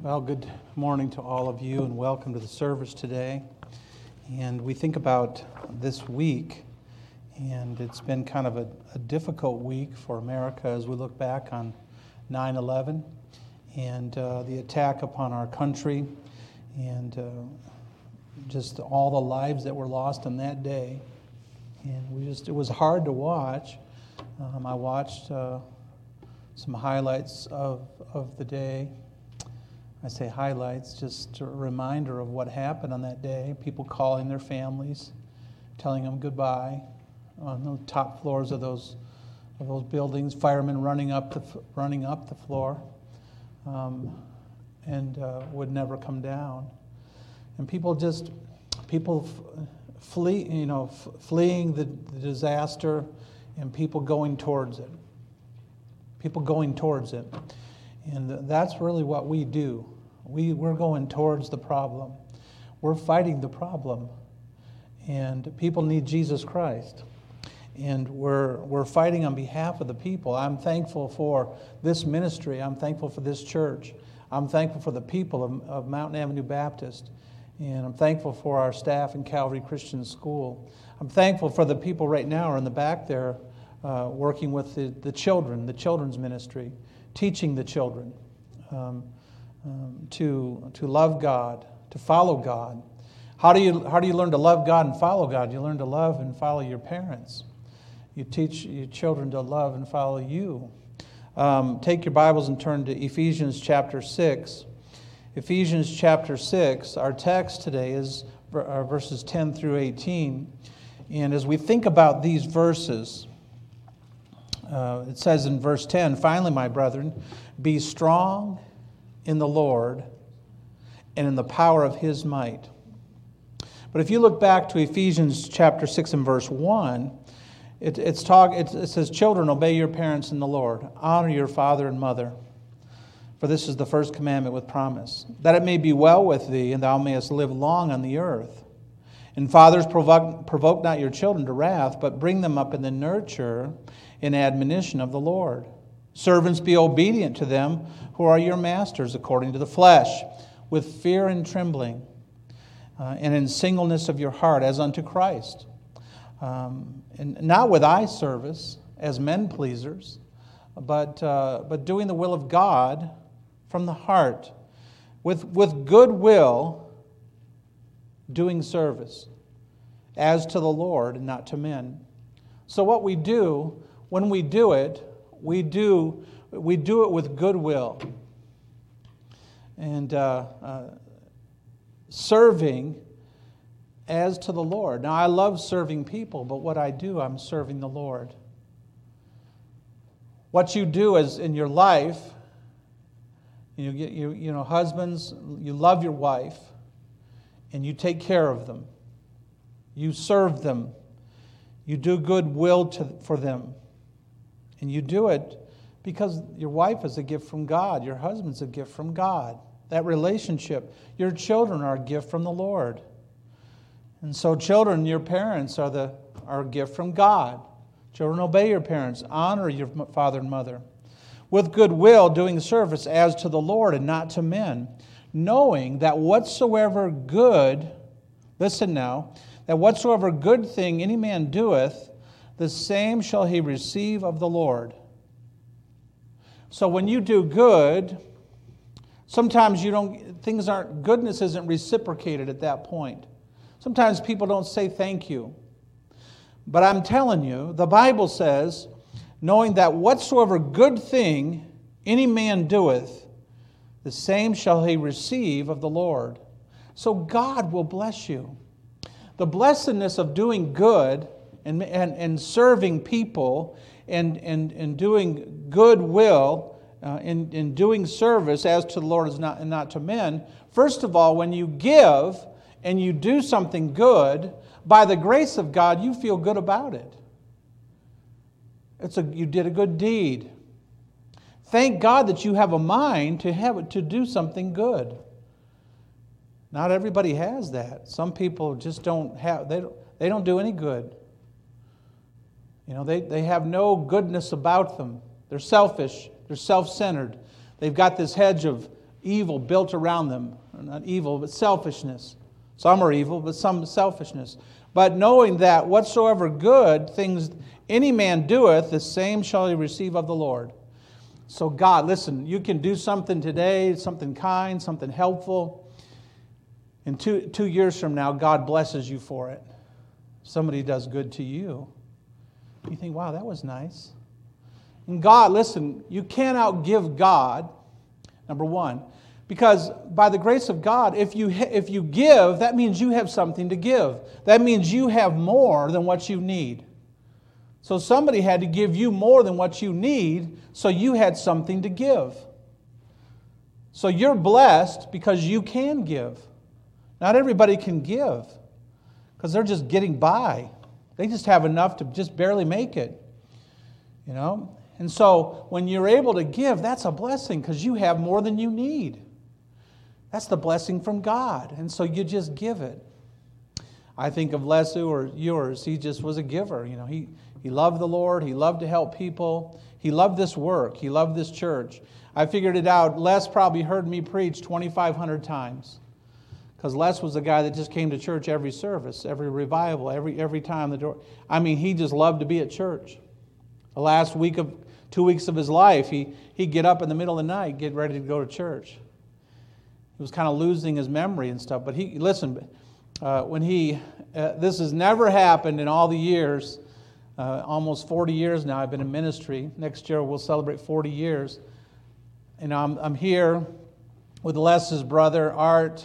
Well, good morning to all of you and welcome to the service today. And we think about this week, and it's been kind of a difficult week for America as we look back on 9/11 and the attack upon our country and just all the lives that were lost on that day. And it was hard to watch. I watched some highlights of the day. I say highlights, just a reminder of what happened on that day. People calling their families, telling them goodbye on the top floors of those buildings. Firemen running up the floor, and would never come down. And people fleeing the disaster, and people going towards it. And that's really what we do. We're going towards the problem. We're fighting the problem. And people need Jesus Christ. And we're fighting on behalf of the people. I'm thankful for this ministry. I'm thankful for this church. I'm thankful for the people of Mountain Avenue Baptist. And I'm thankful for our staff in Calvary Christian School. I'm thankful for the people right now who are in the back there working with the children, the children's ministry. Teaching the children to love God, to follow God. How do you learn to love God and follow God? You learn to love and follow your parents. You teach your children to love and follow you. Take your Bibles and turn to Ephesians chapter 6. Ephesians chapter 6. Our text today is verses 10 through 18, and as we think about these verses. It says in verse 10, "Finally, my brethren, be strong in the Lord and in the power of his might." But if you look back to Ephesians chapter 6 and verse 1, it says, "Children, obey your parents in the Lord. Honor your father and mother. For this is the first commandment with promise, that it may be well with thee, and thou mayest live long on the earth. And fathers, provoke not your children to wrath, but bring them up in the nurture in admonition of the Lord. Servants, be obedient to them who are your masters according to the flesh, with fear and trembling, and in singleness of your heart as unto Christ. And not with eye service as men pleasers, but doing the will of God from the heart, with good will, doing service, as to the Lord and not to men." So what we do, when we do it, we do it with goodwill, and serving as to the Lord. Now, I love serving people, but what I do, I'm serving the Lord. What you do as in your life, you know, husbands, you love your wife, and you take care of them. You serve them. You do goodwill for them. And you do it because your wife is a gift from God. Your husband's a gift from God. That relationship. Your children are a gift from the Lord. And so children, your parents are a gift from God. Children, obey your parents. Honor your father and mother. With goodwill, doing service as to the Lord and not to men, knowing that whatsoever good, listen now, that whatsoever good thing any man doeth, the same shall he receive of the Lord. So when you do good, sometimes goodness isn't reciprocated at that point. Sometimes people don't say thank you. But I'm telling you, the Bible says, knowing that whatsoever good thing any man doeth, the same shall he receive of the Lord. So God will bless you. The blessedness of doing good and serving people and doing goodwill and doing service as to the Lord and not to men. First of all, when you give and you do something good, by the grace of God, you feel good about it. You did a good deed. Thank God that you have a mind to do something good. Not everybody has that. Some people just don't do any good. You know, they have no goodness about them. They're selfish. They're self-centered. They've got this hedge of evil built around them. Not evil, but selfishness. Some are evil, but some selfishness. But knowing that whatsoever good things any man doeth, the same shall he receive of the Lord. So God, listen, you can do something today, something kind, something helpful. And two years from now, God blesses you for it. Somebody does good to you. You think, wow, that was nice. And God, listen, you can't outgive God, number one, because by the grace of God, if you give, that means you have something to give. That means you have more than what you need. So somebody had to give you more than what you need, so you had something to give. So you're blessed because you can give. Not everybody can give because they're just getting by. They just have enough to just barely make it, you know. And so when you're able to give, that's a blessing because you have more than you need. That's the blessing from God. And so you just give it. I think of Les or yours. He just was a giver. You know, he loved the Lord. He loved to help people. He loved this work. He loved this church. I figured it out. Les probably heard me preach 2,500 times because Les was the guy that just came to church every service, every revival, every time the door. I mean, he just loved to be at church. The last week of 2 weeks of his life, he'd get up in the middle of the night, get ready to go to church. He was kind of losing his memory and stuff. But he, listen, when he, this has never happened in all the years, almost 40 years now I've been in ministry. Next year we'll celebrate 40 years. And I'm here with Les's brother, Art.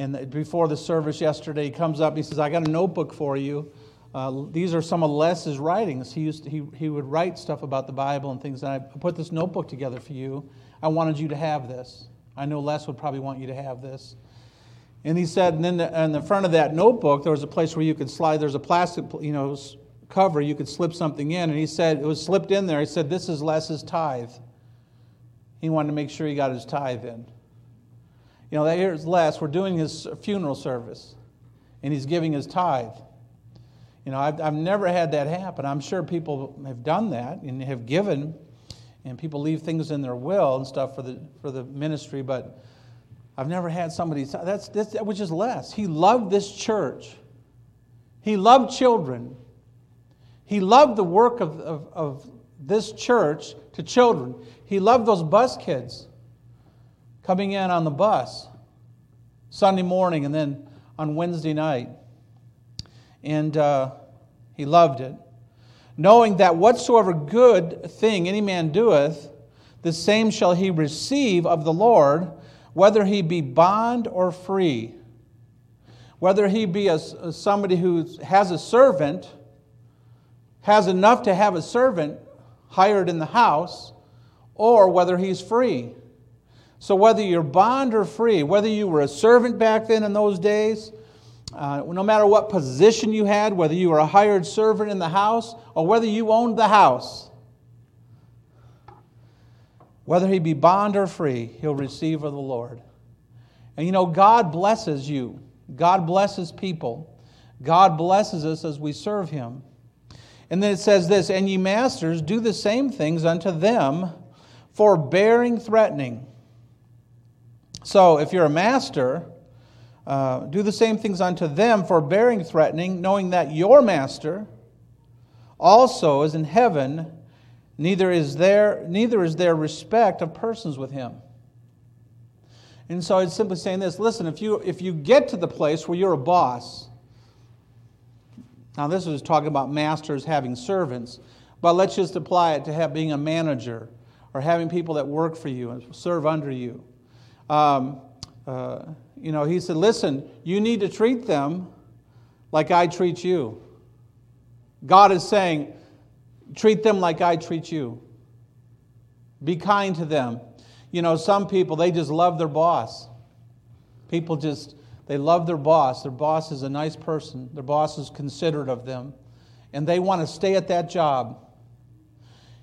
And before the service yesterday, he comes up, he says, I got a notebook for you. These are some of Les's writings. He would write stuff about the Bible and things. And I put this notebook together for you. I wanted you to have this. I know Les would probably want you to have this. And he said, and then in the front of that notebook, there was a place where you could slide. There's a plastic, you know, cover. You could slip something in. And he said it was slipped in there. He said, this is Les's tithe. He wanted to make sure he got his tithe in. You know, here's Les. We're doing his funeral service, and he's giving his tithe. You know, I've never had that happen. I'm sure people have done that and have given, and people leave things in their will and stuff for the ministry. But I've never had somebody. That was just Les. He loved this church. He loved children. He loved the work of this church to children. He loved those bus kids coming in on the bus Sunday morning and then on Wednesday night. And he loved it. Knowing that whatsoever good thing any man doeth, the same shall he receive of the Lord, whether he be bond or free. Whether he be somebody who has a servant, has enough to have a servant hired in the house, or whether he's free. So whether you're bond or free, whether you were a servant back then in those days, no matter what position you had, whether you were a hired servant in the house or whether you owned the house, whether he be bond or free, he'll receive of the Lord. And you know, God blesses you. God blesses people. God blesses us as we serve him. And then it says this, and ye masters, do the same things unto them, forbearing threatening. So if you're a master, do the same things unto them, forbearing threatening, knowing that your master also is in heaven, neither is there respect of persons with him. And so it's simply saying this, listen, if you get to the place where you're a boss, now this is talking about masters having servants, but let's just apply it to being a manager or having people that work for you and serve under you. You know, he said, listen, you need to treat them like I treat you. God is saying, treat them like I treat you. Be kind to them. You know, some people, they just love their boss. People just, they love their boss. Their boss is a nice person. Their boss is considerate of them. And they want to stay at that job.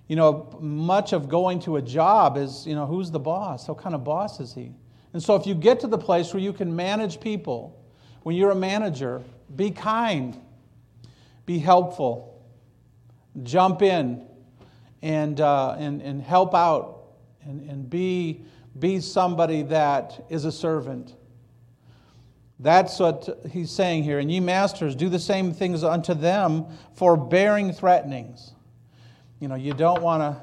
You know, much of going to a job is, you know, who's the boss? What kind of boss is he? And so if you get to the place where you can manage people, when you're a manager, be kind, be helpful, jump in and help out and be be somebody that is a servant. That's what he's saying here. And ye masters, do the same things unto them, forbearing threatenings. You know, you don't want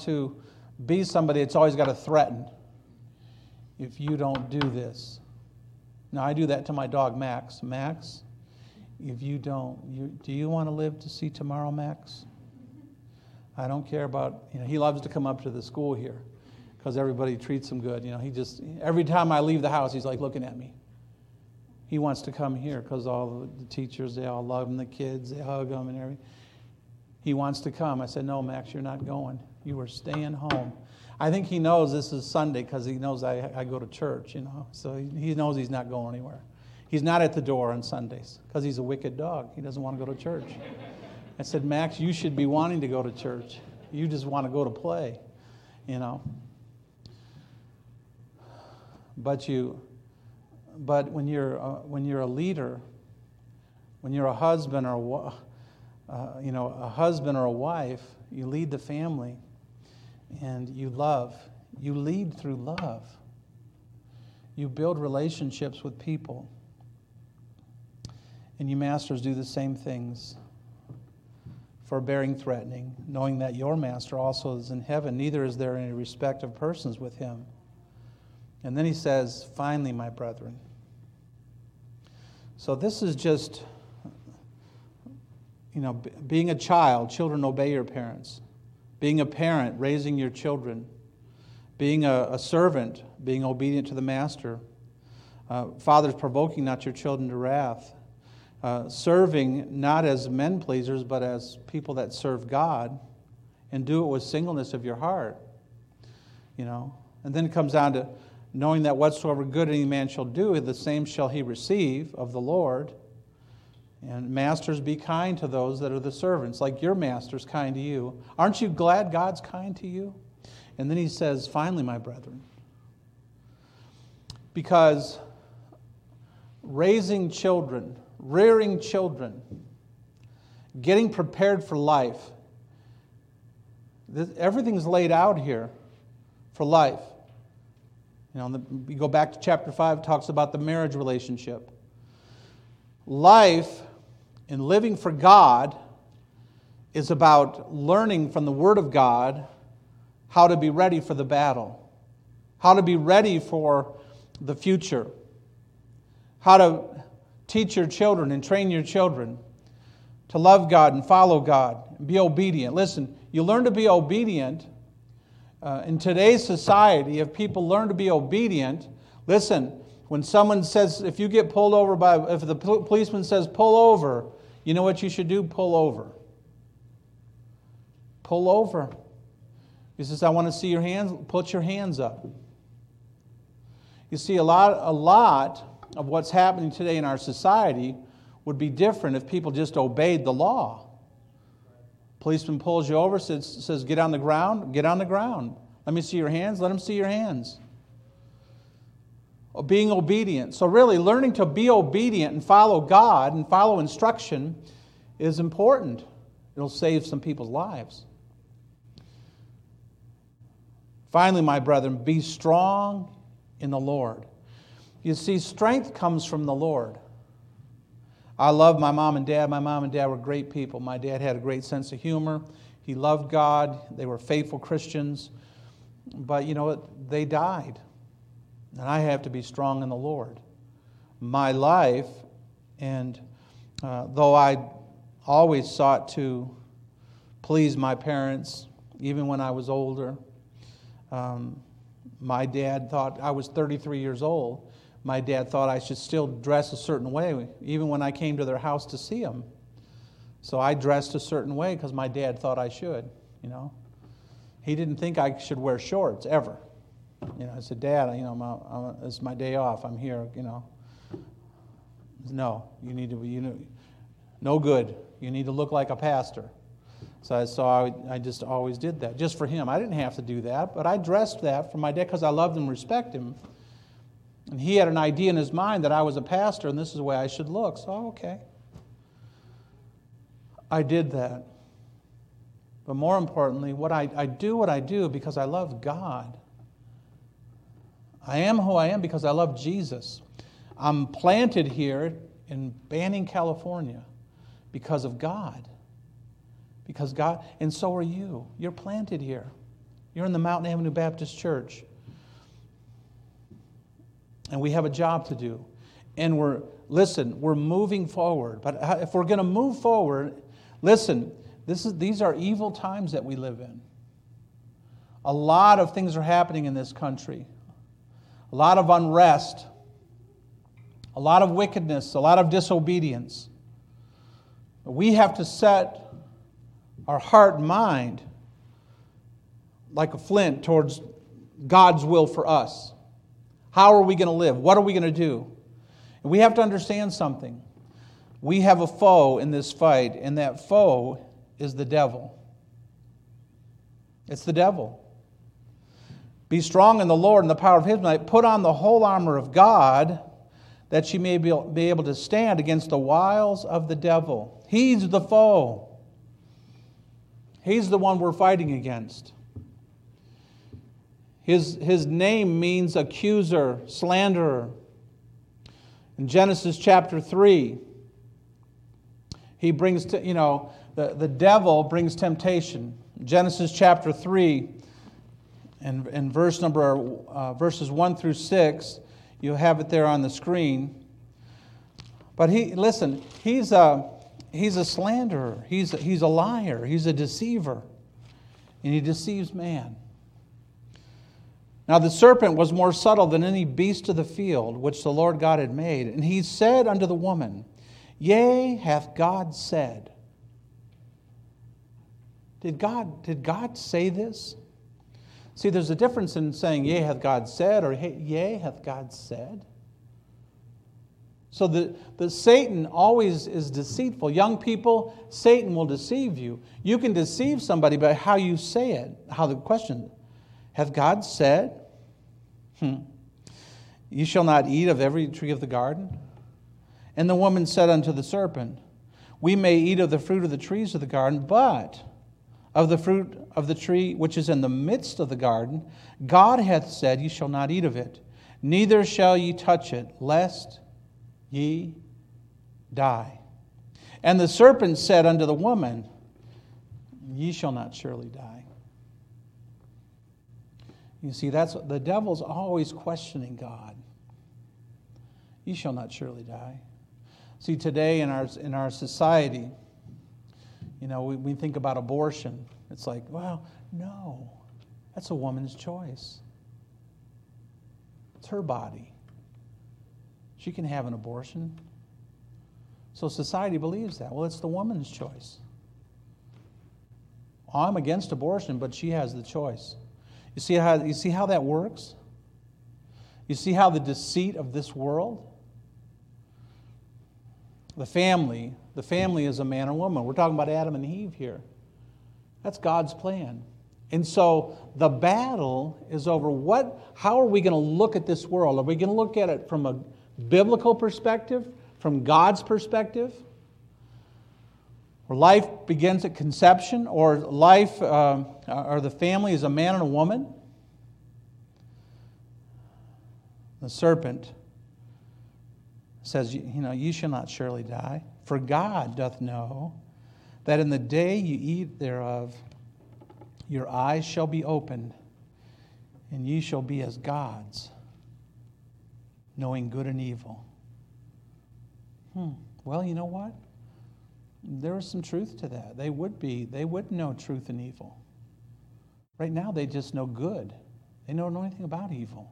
to be somebody that's always got to threaten. If you don't do this. Now, I do that to my dog, Max. Max, if you don't, do you want to live to see tomorrow, Max? I don't care about, he loves to come up to the school here because everybody treats him good. He just, every time I leave the house, he's like looking at me. He wants to come here because all the teachers, they all love him, the kids, they hug him and everything. He wants to come. I said, no, Max, you're not going. You are staying home. I think he knows this is Sunday because he knows I go to church, So he knows he's not going anywhere. He's not at the door on Sundays because he's a wicked dog. He doesn't want to go to church. I said, Max, you should be wanting to go to church. You just want to go to play, But when you're a leader, when you're a husband or a wife, you lead the family. And you love. You lead through love. You build relationships with people. And you masters do the same things, forbearing threatening, knowing that your master also is in heaven, neither is there any respect of persons with him. And then he says, finally, my brethren. So this is just, being a child, children obey your parents. Being a parent, raising your children. Being a servant, being obedient to the master. Fathers, provoking not your children to wrath. Serving not as men pleasers, but as people that serve God. And do it with singleness of your heart. And then it comes down to knowing that whatsoever good any man shall do, the same shall he receive of the Lord. And masters, be kind to those that are the servants, like your master's kind to you. Aren't you glad God's kind to you? And then he says, finally, my brethren, because raising children, rearing children, getting prepared for life, everything's laid out here for life. You go back to chapter 5, talks about the marriage relationship. Life and living for God is about learning from the Word of God how to be ready for the battle, how to be ready for the future, how to teach your children and train your children to love God and follow God and be obedient. Listen, you learn to be obedient. In today's society, if people learn to be obedient, listen, when someone says, if you get pulled over if the policeman says, pull over, you know what you should do? Pull over. Pull over. He says, I want to see your hands. Put your hands up. You see, a lot of what's happening today in our society would be different if people just obeyed the law. Policeman pulls you over, says, get on the ground. Get on the ground. Let me see your hands. Let him see your hands. Being obedient. So really, learning to be obedient and follow God and follow instruction is important. It'll save some people's lives. Finally, my brethren, be strong in the Lord. You see, strength comes from the Lord. I love my mom and dad. My mom and dad were great people. My dad had a great sense of humor. He loved God. They were faithful Christians. But you know what? They died. And I have to be strong in the Lord. My life, and though I always sought to please my parents, even when I was older, my dad thought, I was 33 years old, my dad thought I should still dress a certain way, even when I came to their house to see him. So I dressed a certain way because my dad thought I should, He didn't think I should wear shorts, ever. I said, Dad, it's my day off. I'm here, No, you need to be, no good. You need to look like a pastor. So I just always did that, just for him. I didn't have to do that, but I dressed that for my dad because I loved him, respect him. And he had an idea in his mind that I was a pastor and this is the way I should look. So, okay. I did that. But more importantly, what I do because I love God. I am who I am because I love Jesus. I'm planted here in Banning, California because of God. Because God, and so are you. You're planted here. You're in the Mountain Avenue Baptist Church. And we have a job to do. And we're moving forward. But if we're going to move forward, listen, these are evil times that we live in. A lot of things are happening in this country. A lot of unrest. A lot of wickedness. A lot of disobedience. We have to set our heart and mind like a flint towards God's will for us. How are we going to live? What are we going to do? And we have to understand something. We have a foe in this fight, and that foe is the devil. It's the devil. Be strong in the Lord and the power of His might. Put on the whole armor of God that you may be able to stand against the wiles of the devil. He's the foe. He's the one we're fighting against. His name means accuser, slanderer. In Genesis chapter 3, he brings, the devil brings temptation. Genesis chapter 3, and verses 1 through 6, you have it there on the screen. But he's a slanderer. He's a liar. He's a deceiver. And he deceives man. Now the serpent was more subtle than any beast of the field which the Lord God had made. And he said unto the woman, Yea, hath God said. Did God say this? See, there's a difference in saying, Yea, hath God said, or Yea, hath God said. So the Satan always is deceitful. Young people, Satan will deceive you. You can deceive somebody by how you say it, how the question, Hath God said, You shall not eat of every tree of the garden? And the woman said unto the serpent, We may eat of the fruit of the trees of the garden, but of the fruit of the tree which is in the midst of the garden, God hath said, Ye shall not eat of it, neither shall ye touch it, lest ye die. And the serpent said unto the woman, Ye shall not surely die. You see, that's the devil's always questioning God. You shall not surely die. See, today in our society, we think about abortion. It's like, well, no, that's a woman's choice. It's her body. She can have an abortion. So society believes that. Well, it's the woman's choice. I'm against abortion, but she has the choice. You see how that works? You see how the deceit of this world? The family is a man and woman. We're talking about Adam and Eve here. That's God's plan. And so the battle is over how are we going to look at this world? Are we going to look at it from a biblical perspective, from God's perspective? Where life begins at conception, or or the family is a man and a woman. The serpent says, you shall not surely die, for God doth know that in the day you eat thereof, your eyes shall be opened, and ye shall be as gods, knowing good and evil. Well, you know what? There is some truth to that. They would know truth and evil. Right now, they just know good. They don't know anything about evil.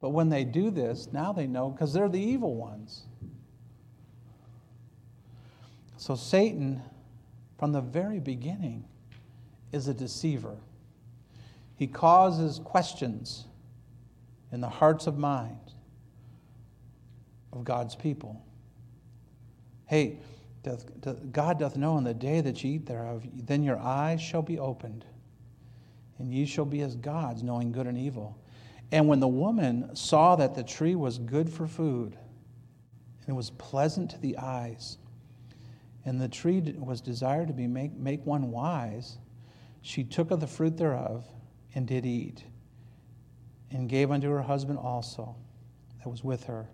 But when they do this, now they know because they're the evil ones. So Satan, from the very beginning, is a deceiver. He causes questions in the hearts of mind of God's people. Hey, God doth know in the day that ye eat thereof, then your eyes shall be opened, and ye shall be as gods, knowing good and evil. And when the woman saw that the tree was good for food, and it was pleasant to the eyes, and the tree was desired to make one wise, she took of the fruit thereof, and did eat, and gave unto her husband also that was with her.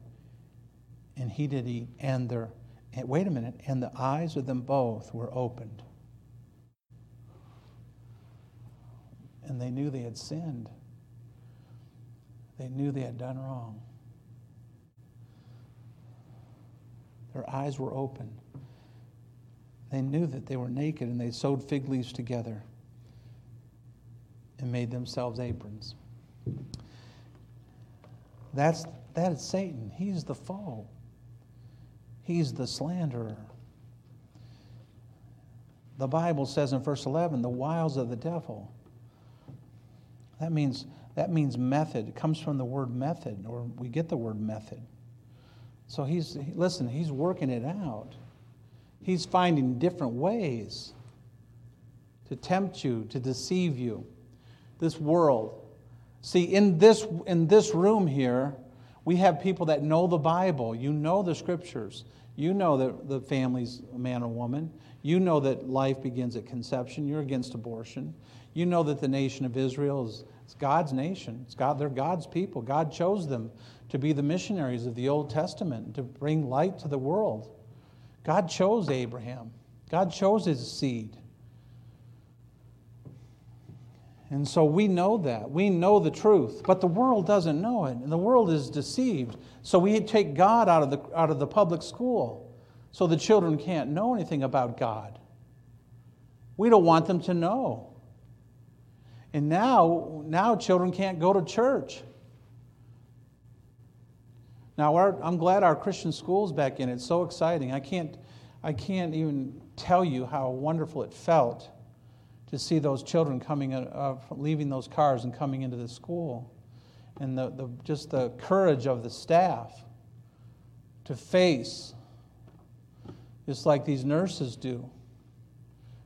And he did eat, and the eyes of them both were opened. And they knew they had sinned. They knew they had done wrong. Their eyes were open. They knew that they were naked, and they sewed fig leaves together and made themselves aprons. That is Satan. He's the foe. He's the slanderer. The Bible says in verse 11, the wiles of the devil. That means method. It comes from the word method, or we get the word method. So he's working it out. He's finding different ways to tempt you, to deceive you. This world. See, in this room here, we have people that know the Bible. You know the scriptures. You know that the family's a man or woman. You know that life begins at conception. You're against abortion. You know that the nation of Israel is God's nation. They're God's people. God chose them to be the missionaries of the Old Testament, to bring light to the world. God chose Abraham. God chose his seed. And so we know that. We know the truth, but the world doesn't know it, and the world is deceived. So we take God out of the public school, so the children can't know anything about God. We don't want them to know. And now children can't go to church. Now I'm glad our Christian school's back in. It's so exciting. I can't even tell you how wonderful it felt to see those children coming, leaving those cars and coming into the school, and just the courage of the staff to face, just like these nurses do,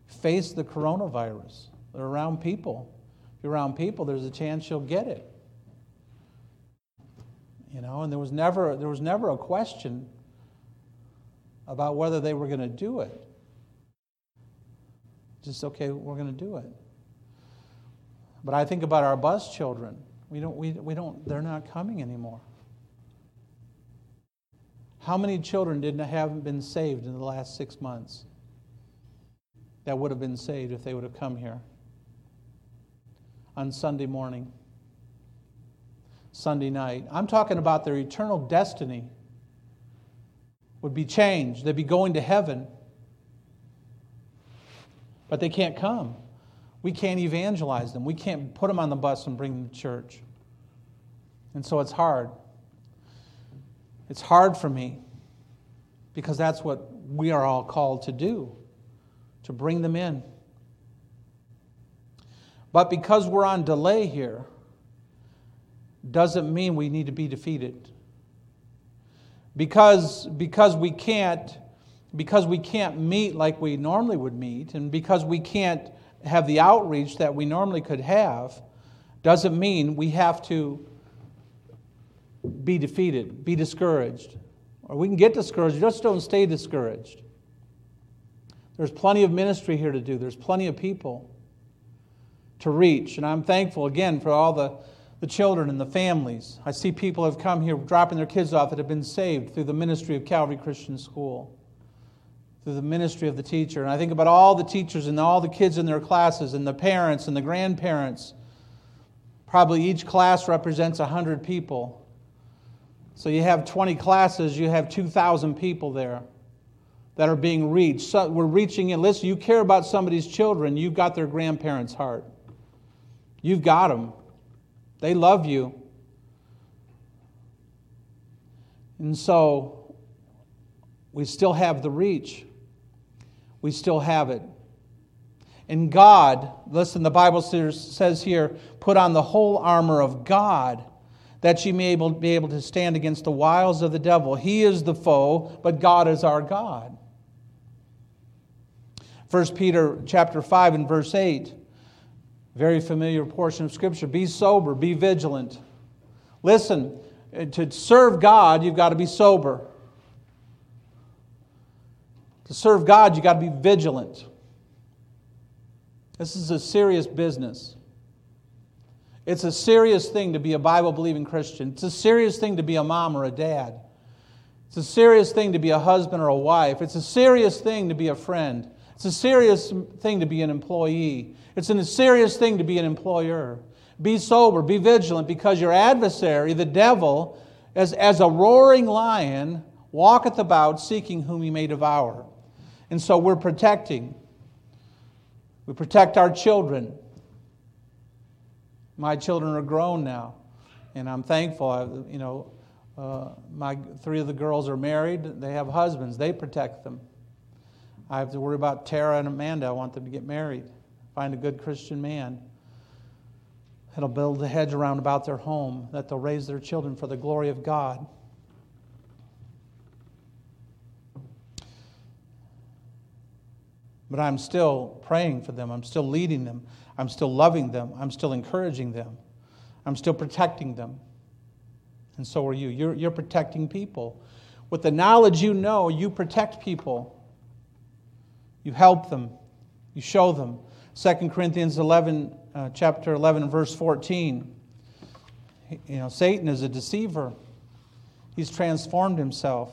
face the coronavirus. They're around people. If you're around people, there's a chance you'll get it. You know, and there was never a question about whether they were going to do it. Just, okay, we're going to do it. But I think about our bus children. We don't. They're not coming anymore. How many children haven't been saved in the last 6 months that would have been saved if they would have come here on Sunday morning, Sunday night? I'm talking about their eternal destiny would be changed. They'd be going to heaven. But they can't come. We can't evangelize them. We can't put them on the bus and bring them to church. And so it's hard. It's hard for me, because that's what we are all called to do, to bring them in. But because we're on delay here, doesn't mean we need to be defeated. Because we can't meet like we normally would meet, and because we can't have the outreach that we normally could have, doesn't mean we have to be defeated, be discouraged. Or we can get discouraged, just don't stay discouraged. There's plenty of ministry here to do. There's plenty of people to reach. And I'm thankful, again, for all the children and the families. I see people have come here dropping their kids off that have been saved through the ministry of Calvary Christian School, through the ministry of the teacher. And I think about all the teachers and all the kids in their classes, and the parents and the grandparents. Probably each class represents 100 people. So you have 20 classes, you have 2,000 people there that are being reached. So we're reaching in. Listen, you care about somebody's children, you've got their grandparents' heart. You've got them. They love you. And so we still have the reach. We still have it. And God, listen, the Bible says here, put on the whole armor of God, that you may be able to stand against the wiles of the devil. He is the foe, but God is our God. 1 Peter chapter 5 and verse 8, very familiar portion of Scripture. Be sober, be vigilant. Listen, to serve God, you've got to be sober. To serve God, you got to be vigilant. This is a serious business. It's a serious thing to be a Bible-believing Christian. It's a serious thing to be a mom or a dad. It's a serious thing to be a husband or a wife. It's a serious thing to be a friend. It's a serious thing to be an employee. It's a serious thing to be an employer. Be sober, be vigilant, because your adversary, the devil, as a roaring lion, walketh about seeking whom he may devour. And so we're protecting. We protect our children. My children are grown now, and I'm thankful. My three of the girls are married. They have husbands. They protect them. I have to worry about Tara and Amanda. I want them to get married, find a good Christian man. It'll build a hedge around about their home, that they'll raise their children for the glory of God. But I'm still praying for them. I'm still leading them. I'm still loving them. I'm still encouraging them. I'm still protecting them. And so are you. You're protecting people. With the knowledge you know, you protect people. You help them. You show them. 2 Corinthians 11, chapter 11, verse 14. Satan is a deceiver. He's transformed himself.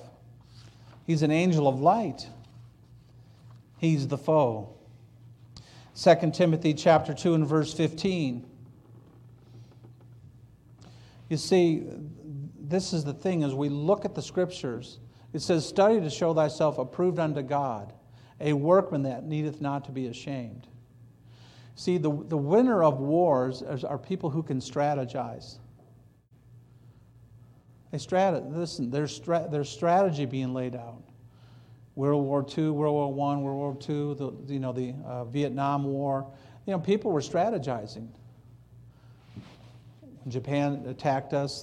He's an angel of light. He's the foe. 2 Timothy chapter 2 and verse 15. You see, this is the thing, as we look at the Scriptures, it says, study to show thyself approved unto God, a workman that needeth not to be ashamed. See, the winner of wars are people who can strategize. There's strategy being laid out. World War II, World War I, World War II, the Vietnam War. People were strategizing. When Japan attacked us,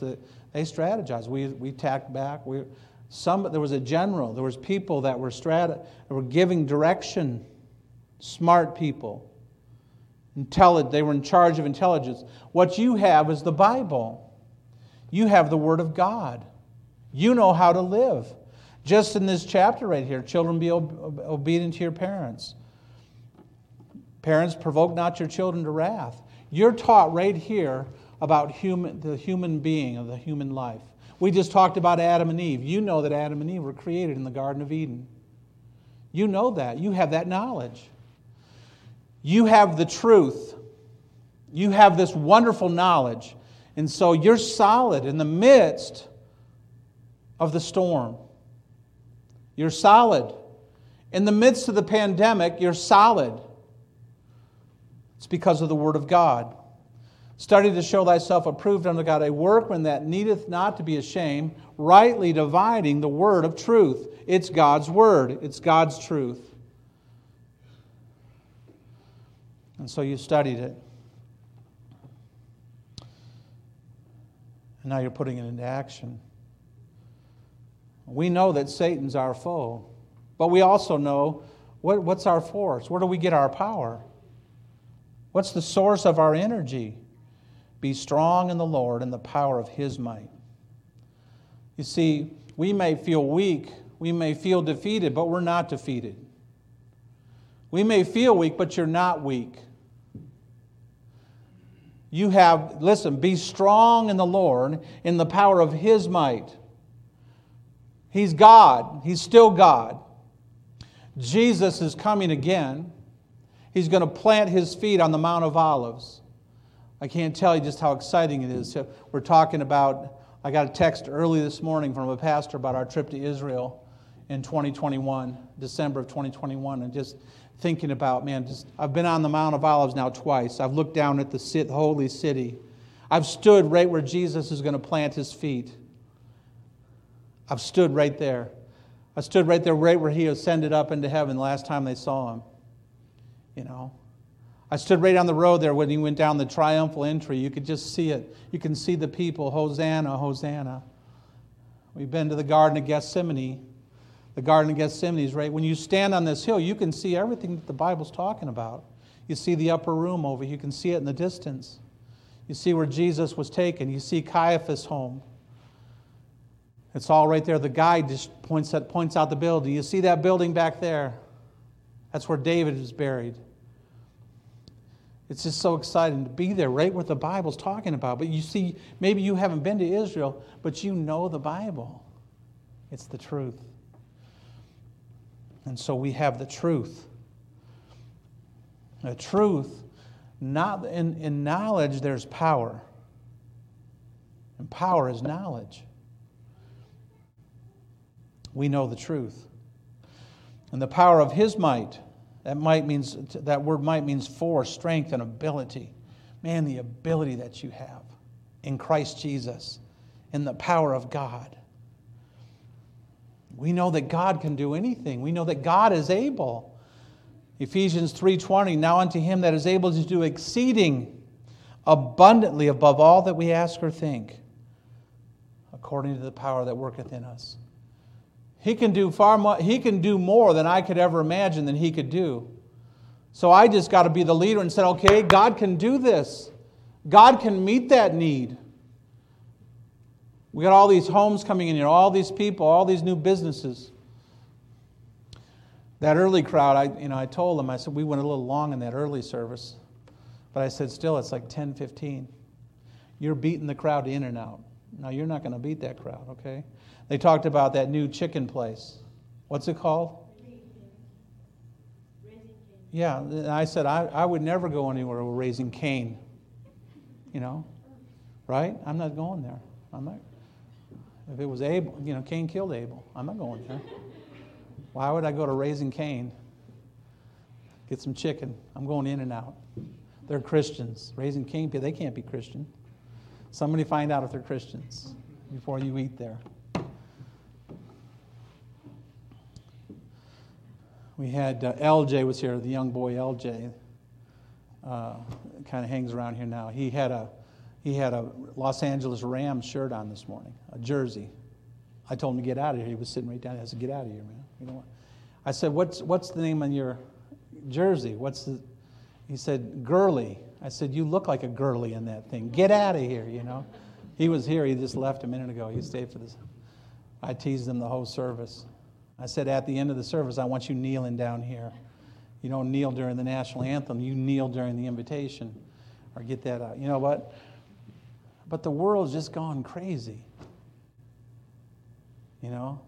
they strategized. We attacked back. There was a general. There was people that were giving direction. Smart people. They were in charge of intelligence. What you have is the Bible. You have the Word of God. You know how to live. Just in this chapter right here, children, be obedient to your parents. Parents, provoke not your children to wrath. You're taught right here about the human being, of the human life. We just talked about Adam and Eve. You know that Adam and Eve were created in the Garden of Eden. You know that. You have that knowledge. You have the truth. You have this wonderful knowledge. And so you're solid in the midst of the storm. You're solid. In the midst of the pandemic, you're solid. It's because of the Word of God. Study to show thyself approved unto God, a workman that needeth not to be ashamed, rightly dividing the word of truth. It's God's Word. It's God's truth. And so you studied it. And now you're putting it into action. We know that Satan's our foe, but we also know what's our force. Where do we get our power? What's the source of our energy? Be strong in the Lord and the power of His might. You see, we may feel weak, we may feel defeated, but we're not defeated. We may feel weak, but you're not weak. Be strong in the Lord in the power of His might. He's God. He's still God. Jesus is coming again. He's going to plant His feet on the Mount of Olives. I can't tell you just how exciting it is. We're talking about, I got a text early this morning from a pastor about our trip to Israel in 2021, December of 2021, and just thinking about, I've been on the Mount of Olives now twice. I've looked down at the holy city. I've stood right where Jesus is going to plant His feet. I've stood right there. I stood right there, right where He ascended up into heaven the last time they saw Him. I stood right on the road there when He went down the triumphal entry. You could just see it. You can see the people, Hosanna, Hosanna. We've been to the Garden of Gethsemane. The Garden of Gethsemane is right. When you stand on this hill, you can see everything that the Bible's talking about. You see the upper room over. You can see it in the distance. You see where Jesus was taken. You see Caiaphas' home. It's all right there. The guide just points out the building. You see that building back there? That's where David is buried. It's just so exciting to be there right where the Bible's talking about. But you see, maybe you haven't been to Israel, but you know the Bible. It's the truth. And so we have the truth. The truth, not in knowledge, there's power. And power is knowledge. We know the truth. And the power of his might. That might means, that word might means force, strength, and ability. Man, the ability that you have in Christ Jesus, in the power of God. We know that God can do anything. We know that God is able. Ephesians 3:20, now unto him that is able to do exceeding abundantly above all that we ask or think, according to the power that worketh in us. He can do far more, he can do more than I could ever imagine than he could do. So I just got to be the leader and say, okay, God can do this. God can meet that need. We got all these homes coming in here, all these people, all these new businesses. That early crowd, I told them, I said, we went a little long in that early service. But I said, still, it's like 10:15. You're beating the crowd in and out. Now, you're not going to beat that crowd, okay? They talked about that new chicken place. What's it called? Raising Cain. Yeah, and I said, I would never go anywhere with Raising Cain. You know? Right? I'm not going there. I'm not. If it was Abel, you know, Cain killed Abel. I'm not going there. Why would I go to Raising Cain? Get some chicken. I'm going in and out. They're Christians. Raising Cain, they can't be Christian. Somebody find out if they're Christians before you eat there. We had LJ was here, the young boy LJ. Kind of hangs around here now. He had a Los Angeles Rams shirt on this morning, a jersey. I told him to get out of here. He was sitting right down there. I said, get out of here, man. You know what? I said, what's the name on your jersey? He said, Gurley. I said, you look like a Gurley in that thing. Get out of here, you know. He was here. He just left a minute ago. He stayed for this. I teased him the whole service. I said, at the end of the service, I want you kneeling down here. You don't kneel during the national anthem. You kneel during the invitation. Or get that out. You know what? But the world's just gone crazy. You know?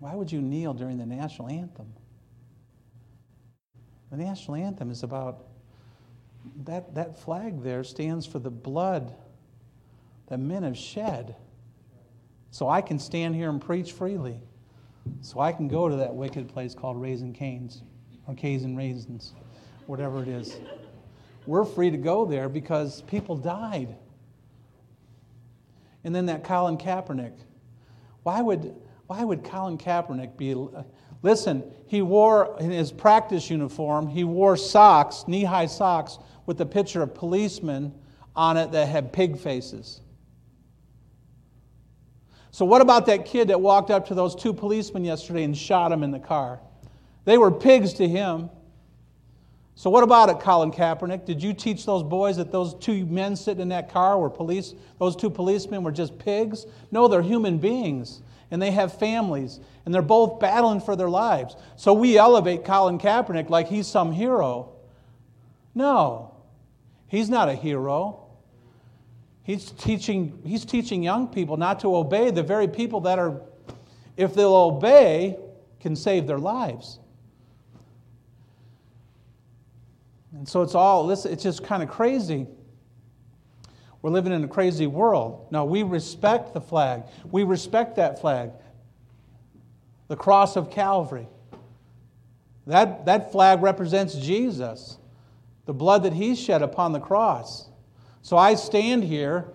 Why would you kneel during the national anthem? The national anthem is about that flag there stands for the blood that men have shed. So I can stand here and preach freely. So I can go to that wicked place called Raising Cane's or K's and Raisins, whatever it is. We're free to go there because people died. And then that Colin Kaepernick. Why would Colin Kaepernick be... Listen, he wore, in his practice uniform, he wore socks, knee-high socks, with a picture of policemen on it that had pig faces. So what about that kid that walked up to those two policemen yesterday and shot him in the car? They were pigs to him. So what about it, Colin Kaepernick? Did you teach those boys that those two men sitting in that car were police? Those two policemen were just pigs? No, they're human beings, and they have families, and they're both battling for their lives. So we elevate Colin Kaepernick like he's some hero. No, he's not a hero. He's teaching young people not to obey the very people that are, if they'll obey, can save their lives. And so it's just kind of crazy. We're living in a crazy world. No, we respect the flag. We respect that flag. The cross of Calvary. That flag represents Jesus, the blood that he shed upon the cross. So I stand here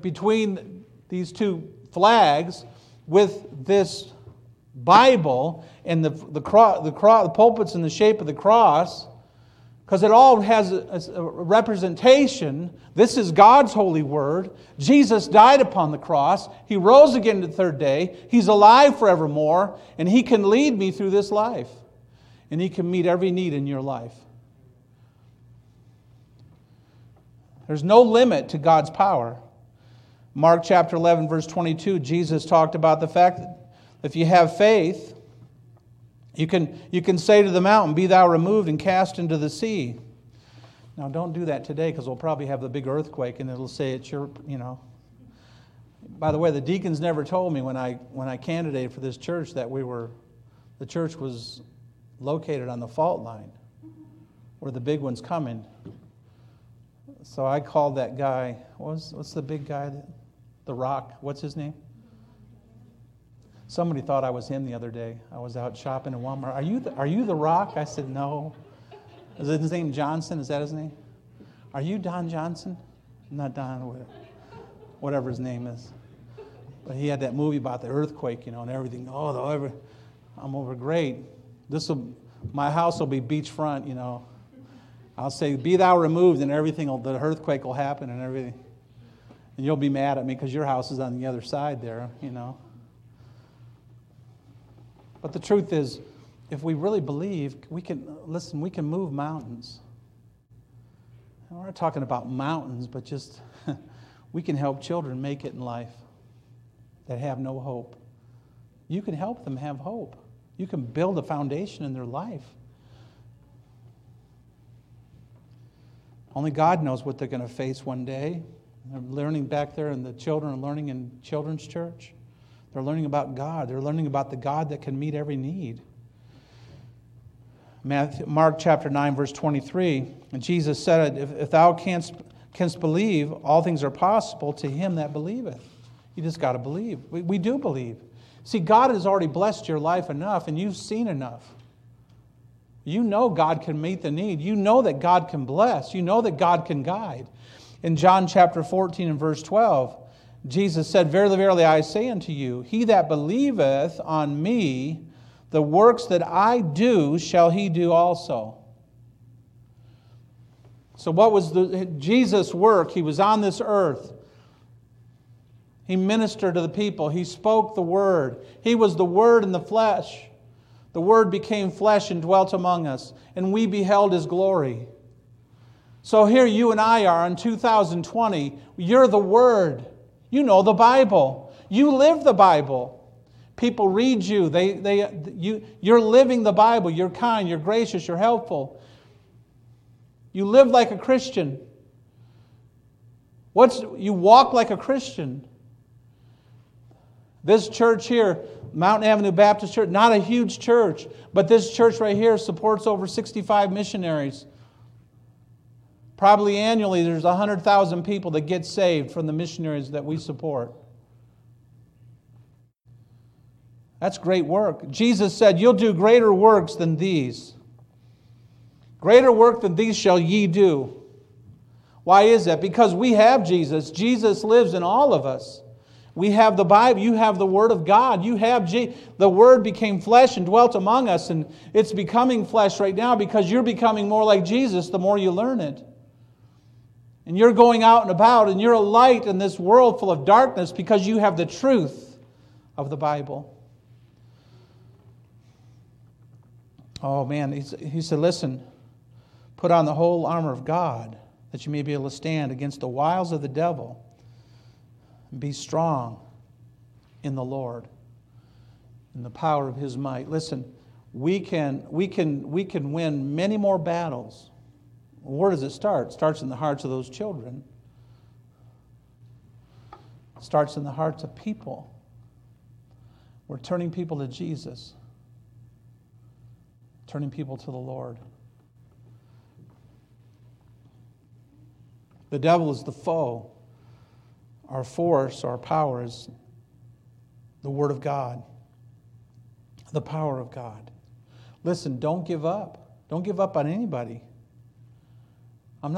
between these two flags with this Bible and the pulpit's in the shape of the cross. Because it all has a representation. This is God's holy word. Jesus died upon the cross. He rose again the third day. He's alive forevermore. And he can lead me through this life. And he can meet every need in your life. There's no limit to God's power. Mark chapter 11, verse 22, Jesus talked about the fact that if you have faith... You can say to the mountain, be thou removed and cast into the sea. Now, don't do that today because we'll probably have the big earthquake and it'll say it's your, you know. By the way, the deacons never told me when I candidated for this church that the church was located on the fault line where the big one's coming. So I called that guy, what's the big guy, the Rock, what's his name? Somebody thought I was him the other day. I was out shopping in Walmart. Are you the Rock? I said, no. Is his name Johnson? Is that his name? Are you Don Johnson? Not Don, whatever his name is. But he had that movie about the earthquake, you know, and everything. I'm over, great. My house will be beachfront, you know. I'll say, be thou removed, and the earthquake will happen and everything. And you'll be mad at me because your house is on the other side there, you know. But the truth is, if we really believe, we can move mountains. And we're not talking about mountains, but just we can help children make it in life that have no hope. You can help them have hope. You can build a foundation in their life. Only God knows what they're going to face one day. They're learning back there, and the children are learning in children's church. They're learning about God. They're learning about the God that can meet every need. Mark chapter 9, verse 23, and Jesus said, if thou canst believe, all things are possible to him that believeth. You just got to believe. We do believe. See, God has already blessed your life enough, and you've seen enough. You know God can meet the need. You know that God can bless. You know that God can guide. In John chapter 14 and verse 12, Jesus said, verily, verily, I say unto you, he that believeth on me, the works that I do shall he do also. So what was Jesus' work? He was on this earth. He ministered to the people. He spoke the word. He was the word in the flesh. The word became flesh and dwelt among us, and we beheld his glory. So here you and I are in 2020. You're the word. You know the Bible. You live the Bible. People read you. You're living the Bible. You're kind. You're gracious. You're helpful. You live like a Christian. You walk like a Christian. This church here, Mountain Avenue Baptist Church, not a huge church, but this church right here supports over 65 missionaries. Probably annually, there's 100,000 people that get saved from the missionaries that we support. That's great work. Jesus said, you'll do greater works than these. Greater work than these shall ye do. Why is that? Because we have Jesus. Jesus lives in all of us. We have the Bible. You have the Word of God. You have the Word became flesh and dwelt among us, and it's becoming flesh right now because you're becoming more like Jesus the more you learn it. And you're going out and about, and you're a light in this world full of darkness because you have the truth of the Bible. Oh, man, he said, listen, put on the whole armor of God that you may be able to stand against the wiles of the devil. Be strong in the Lord, in the power of his might. Listen, we can win many more battles. Where does it start? It starts in the hearts of those children. It starts in the hearts of people. We're turning people to Jesus. Turning people to the Lord. The devil is the foe. Our force, our power is the Word of God, the power of God. Listen, don't give up. Don't give up on anybody. I'm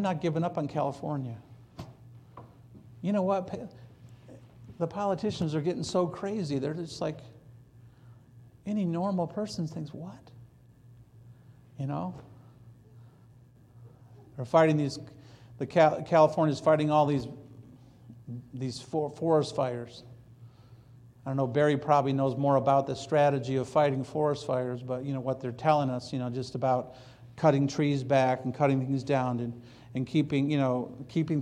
not giving up on California. You know what? The politicians are getting so crazy. They're just like, any normal person thinks, what? You know, they're fighting California's fighting all these forest fires. I don't know, Barry probably knows more about the strategy of fighting forest fires, but you know what they're telling us, you know, just about cutting trees back and cutting things down and keeping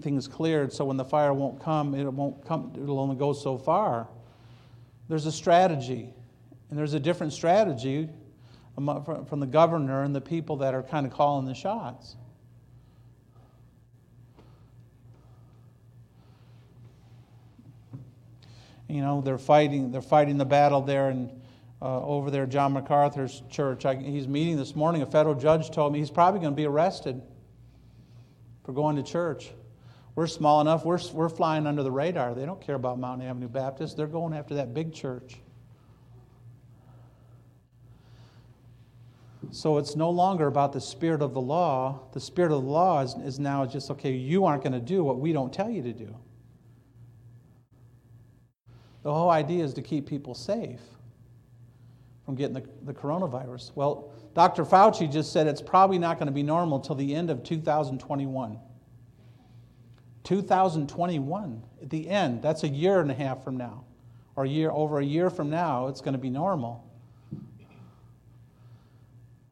things cleared so when the fire won't come, it'll only go so far. There's a strategy, and there's a different strategy from the governor and the people that are kind of calling the shots. you know, they're fighting the battle there, and over there, John MacArthur's church. He's meeting this morning. A federal judge told me he's probably going to be arrested for going to church. We're small enough. We're flying under the radar. They don't care about Mountain Avenue Baptist. They're going after that big church. So it's no longer about the spirit of the law. The spirit of the law is now just, okay, you aren't going to do what we don't tell you to do. The whole idea is to keep people safe from getting the coronavirus. Well, Dr. Fauci just said it's probably not going to be normal till the end of 2021. 2021, at the end, that's a year and a half from now, or over a year from now, it's going to be normal.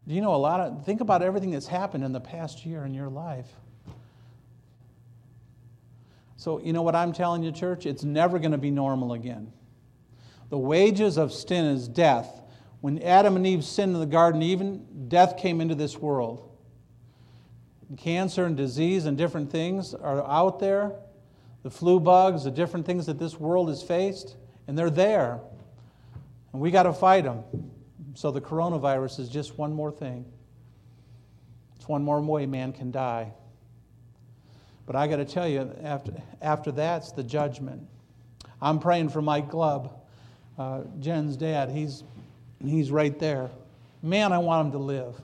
Do you know think about everything that's happened in the past year in your life. So you know what I'm telling you, church? It's never going to be normal again. The wages of sin is death. When Adam and Eve sinned in the garden, even death came into this world. And cancer and disease and different things are out there. The flu bugs, the different things that this world has faced, and they're there. And we got to fight them. So the coronavirus is just one more thing. It's one more way man can die. But I got to tell you, after that's the judgment. I'm praying for Mike Gleb, Jen's dad. He's right there. Man, I want him to live.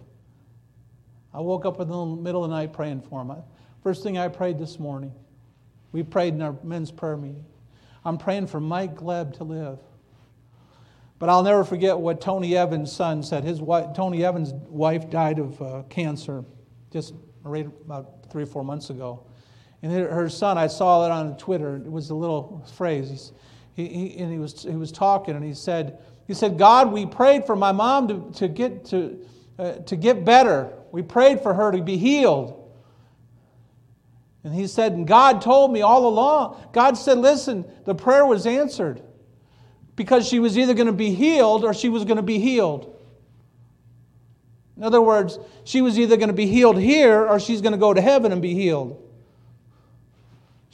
I woke up in the middle of the night praying for him. First thing I prayed this morning. We prayed in our men's prayer meeting. I'm praying for Mike Gleb to live. But I'll never forget what Tony Evans' son said. Tony Evans' wife died of cancer just right about 3 or 4 months ago. And her son, I saw it on Twitter. It was a little phrase. He was talking, and he said, God, we prayed for my mom to get better. We prayed for her to be healed. And he said, and God told me all along. God said, listen, the prayer was answered. Because she was either going to be healed or she was going to be healed. In other words, she was either going to be healed here or she's going to go to heaven and be healed.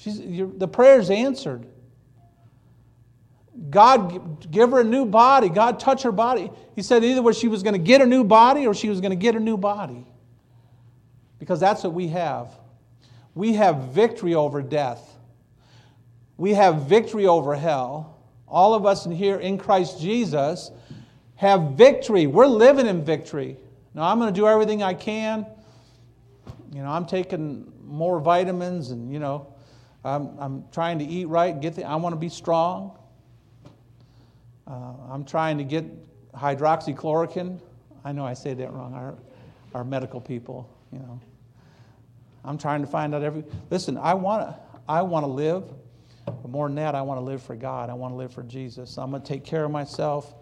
The prayer's answered. God give her a new body. God touch her body. He said either way she was going to get a new body or she was going to get a new body. Because that's what we have. We have victory over death. We have victory over hell. All of us in here in Christ Jesus have victory. We're living in victory. Now, I'm going to do everything I can. You know, I'm taking more vitamins, and, you know, I'm trying to eat right. I want to be strong. I'm trying to get hydroxychloroquine. I know I say that wrong. Our medical people, you know. I'm trying to find out Listen, I want to live. But more than that, I want to live for God. I want to live for Jesus. I'm going to take care of myself.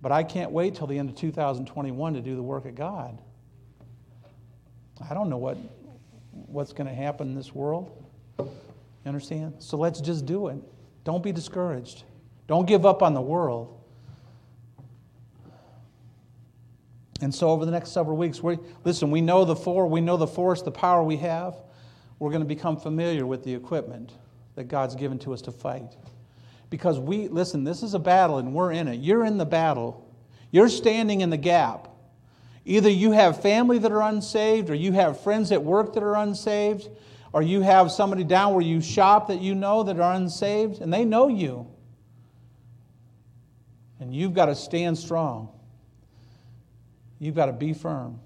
But I can't wait till the end of 2021 to do the work of God. I don't know what's going to happen in this world. You understand? So let's just do it. Don't be discouraged. Don't give up on the world. And so over the next several weeks, we know we know the force, the power we have. We're going to become familiar with the equipment that God's given to us to fight. Because this is a battle and we're in it. You're in the battle. You're standing in the gap. Either you have family that are unsaved, or you have friends at work that are unsaved, or you have somebody down where you shop that you know that are unsaved, and they know you. And you've got to stand strong. You've got to be firm.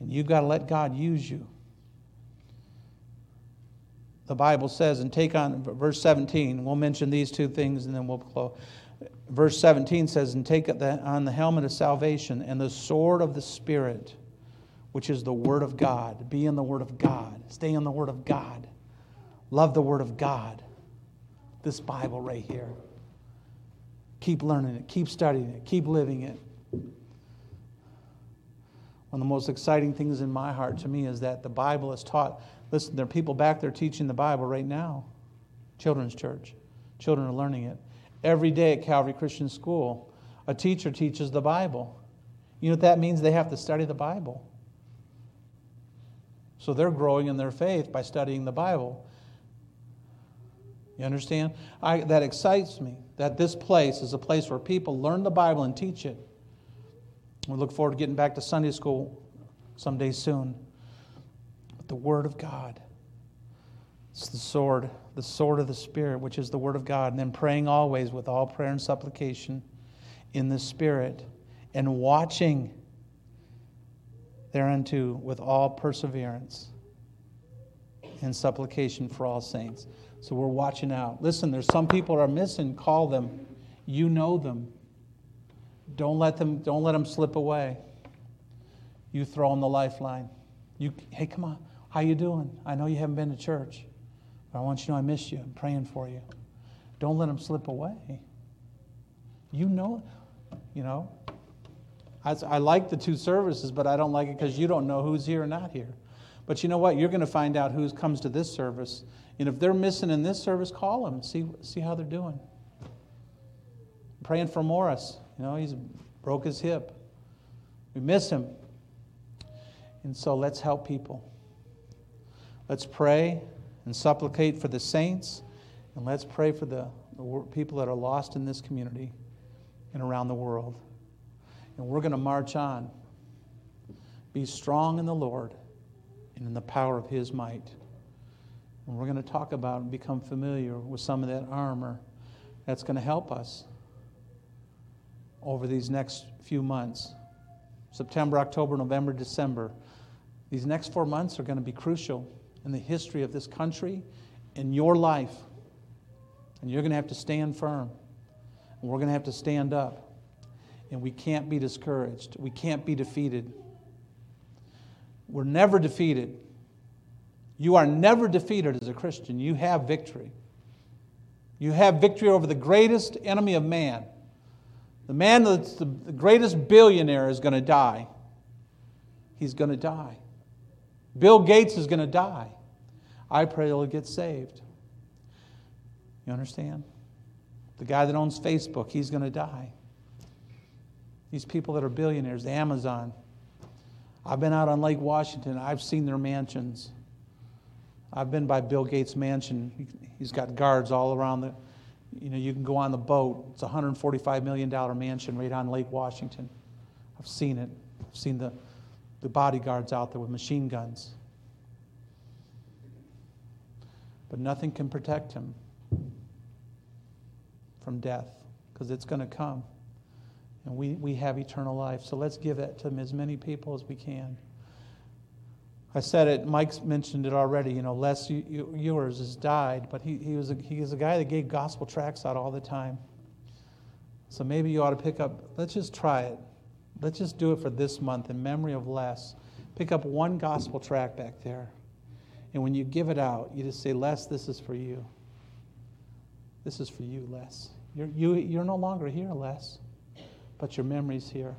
And you've got to let God use you. The Bible says, and take on, verse 17, we'll mention these two things and then we'll close. Verse 17 says, and take on the helmet of salvation and the sword of the Spirit, which is the Word of God. Be in the Word of God. Stay in the Word of God. Love the Word of God. This Bible right here. Keep learning it. Keep studying it. Keep living it. One of the most exciting things in my heart to me is that the Bible is taught. Listen, there are people back there teaching the Bible right now. Children's church. Children are learning it. Every day at Calvary Christian School, a teacher teaches the Bible. You know what that means? They have to study the Bible. So they're growing in their faith by studying the Bible. You understand? That excites me, that this place is a place where people learn the Bible and teach it. We look forward to getting back to Sunday school someday soon. But the Word of God, it's the sword of the Spirit, which is the Word of God. And then praying always with all prayer and supplication in the Spirit, and watching thereunto with all perseverance and supplication for all saints. So we're watching out. Listen, there's some people are missing. Call them. You know them. Don't let them slip away. You throw them the lifeline. Hey, come on. How you doing? I know you haven't been to church, but I want you to know I miss you. I'm praying for you. Don't let them slip away. You know. I like the two services, but I don't like it because you don't know who's here or not here. But you know what? You're going to find out who comes to this service. And if they're missing in this service, call them. See how they're doing. I'm praying for Morris. You know, he's broke his hip. We miss him. And so let's help people. Let's pray and supplicate for the saints. And let's pray for the people that are lost in this community and around the world. And we're going to march on. Be strong in the Lord and in the power of His might. And we're going to talk about and become familiar with some of that armor that's going to help us over these next few months. September, October, November, December. These next 4 months are going to be crucial in the history of this country, in your life. And you're going to have to stand firm. And we're going to have to stand up. And we can't be discouraged. We can't be defeated. We're never defeated. You are never defeated as a Christian. You have victory. You have victory over the greatest enemy of man. The man that's the greatest billionaire is going to die. He's going to die. Bill Gates is going to die. I pray he'll get saved. You understand? The guy that owns Facebook, he's going to die. These people that are billionaires, the Amazon. I've been out on Lake Washington. I've seen their mansions. I've been by Bill Gates' mansion. He's got guards all around the, you know, you can go on the boat. It's a $145 million mansion right on Lake Washington. I've seen it. I've seen the bodyguards out there with machine guns. But nothing can protect him from death, because it's going to come. And we have eternal life. So let's give that to as many people as we can. I said it, Mike's mentioned it already, you know, Les Ewers has died, but he was a guy that gave gospel tracts out all the time. So maybe you ought to pick up, let's just try it. Let's just do it for this month in memory of Les. Pick up one gospel tract back there. And when you give it out, you just say, Les, this is for you. This is for you, Les. You're no longer here, Les, but your memory's here.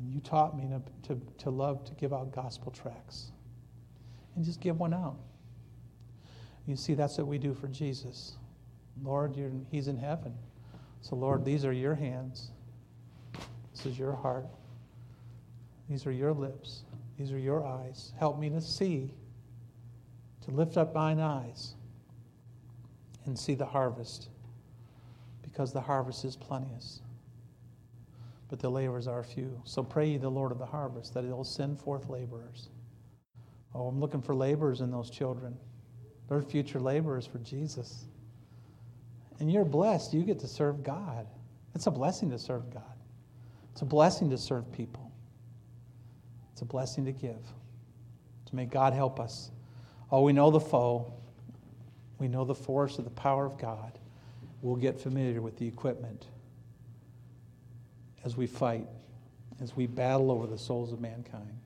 And you taught me to love to give out gospel tracts. And just give one out. You see, that's what we do for Jesus. Lord, He's in heaven. So, Lord, these are your hands. This is your heart. These are your lips. These are your eyes. Help me to see, to lift up mine eyes and see the harvest, because the harvest is plenteous, but the laborers are few. So pray ye the Lord of the harvest that he'll send forth laborers. Oh, I'm looking for laborers in those children. They're future laborers for Jesus. And you're blessed. You get to serve God. It's a blessing to serve God. It's a blessing to serve people. It's a blessing to give. So may God help us. Oh, we know the foe. We know the force of the power of God. We'll get familiar with the equipment as we fight, as we battle over the souls of mankind.